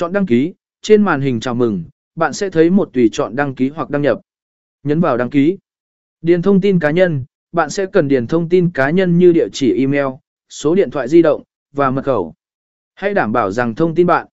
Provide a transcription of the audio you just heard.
Chọn đăng ký, trên màn hình chào mừng, bạn sẽ thấy một tùy chọn đăng ký hoặc đăng nhập. Nhấn vào đăng ký. Điền thông tin cá nhân, bạn sẽ cần điền thông tin cá nhân như địa chỉ email, số điện thoại di động và mật khẩu. Hãy đảm bảo rằng thông tin bạn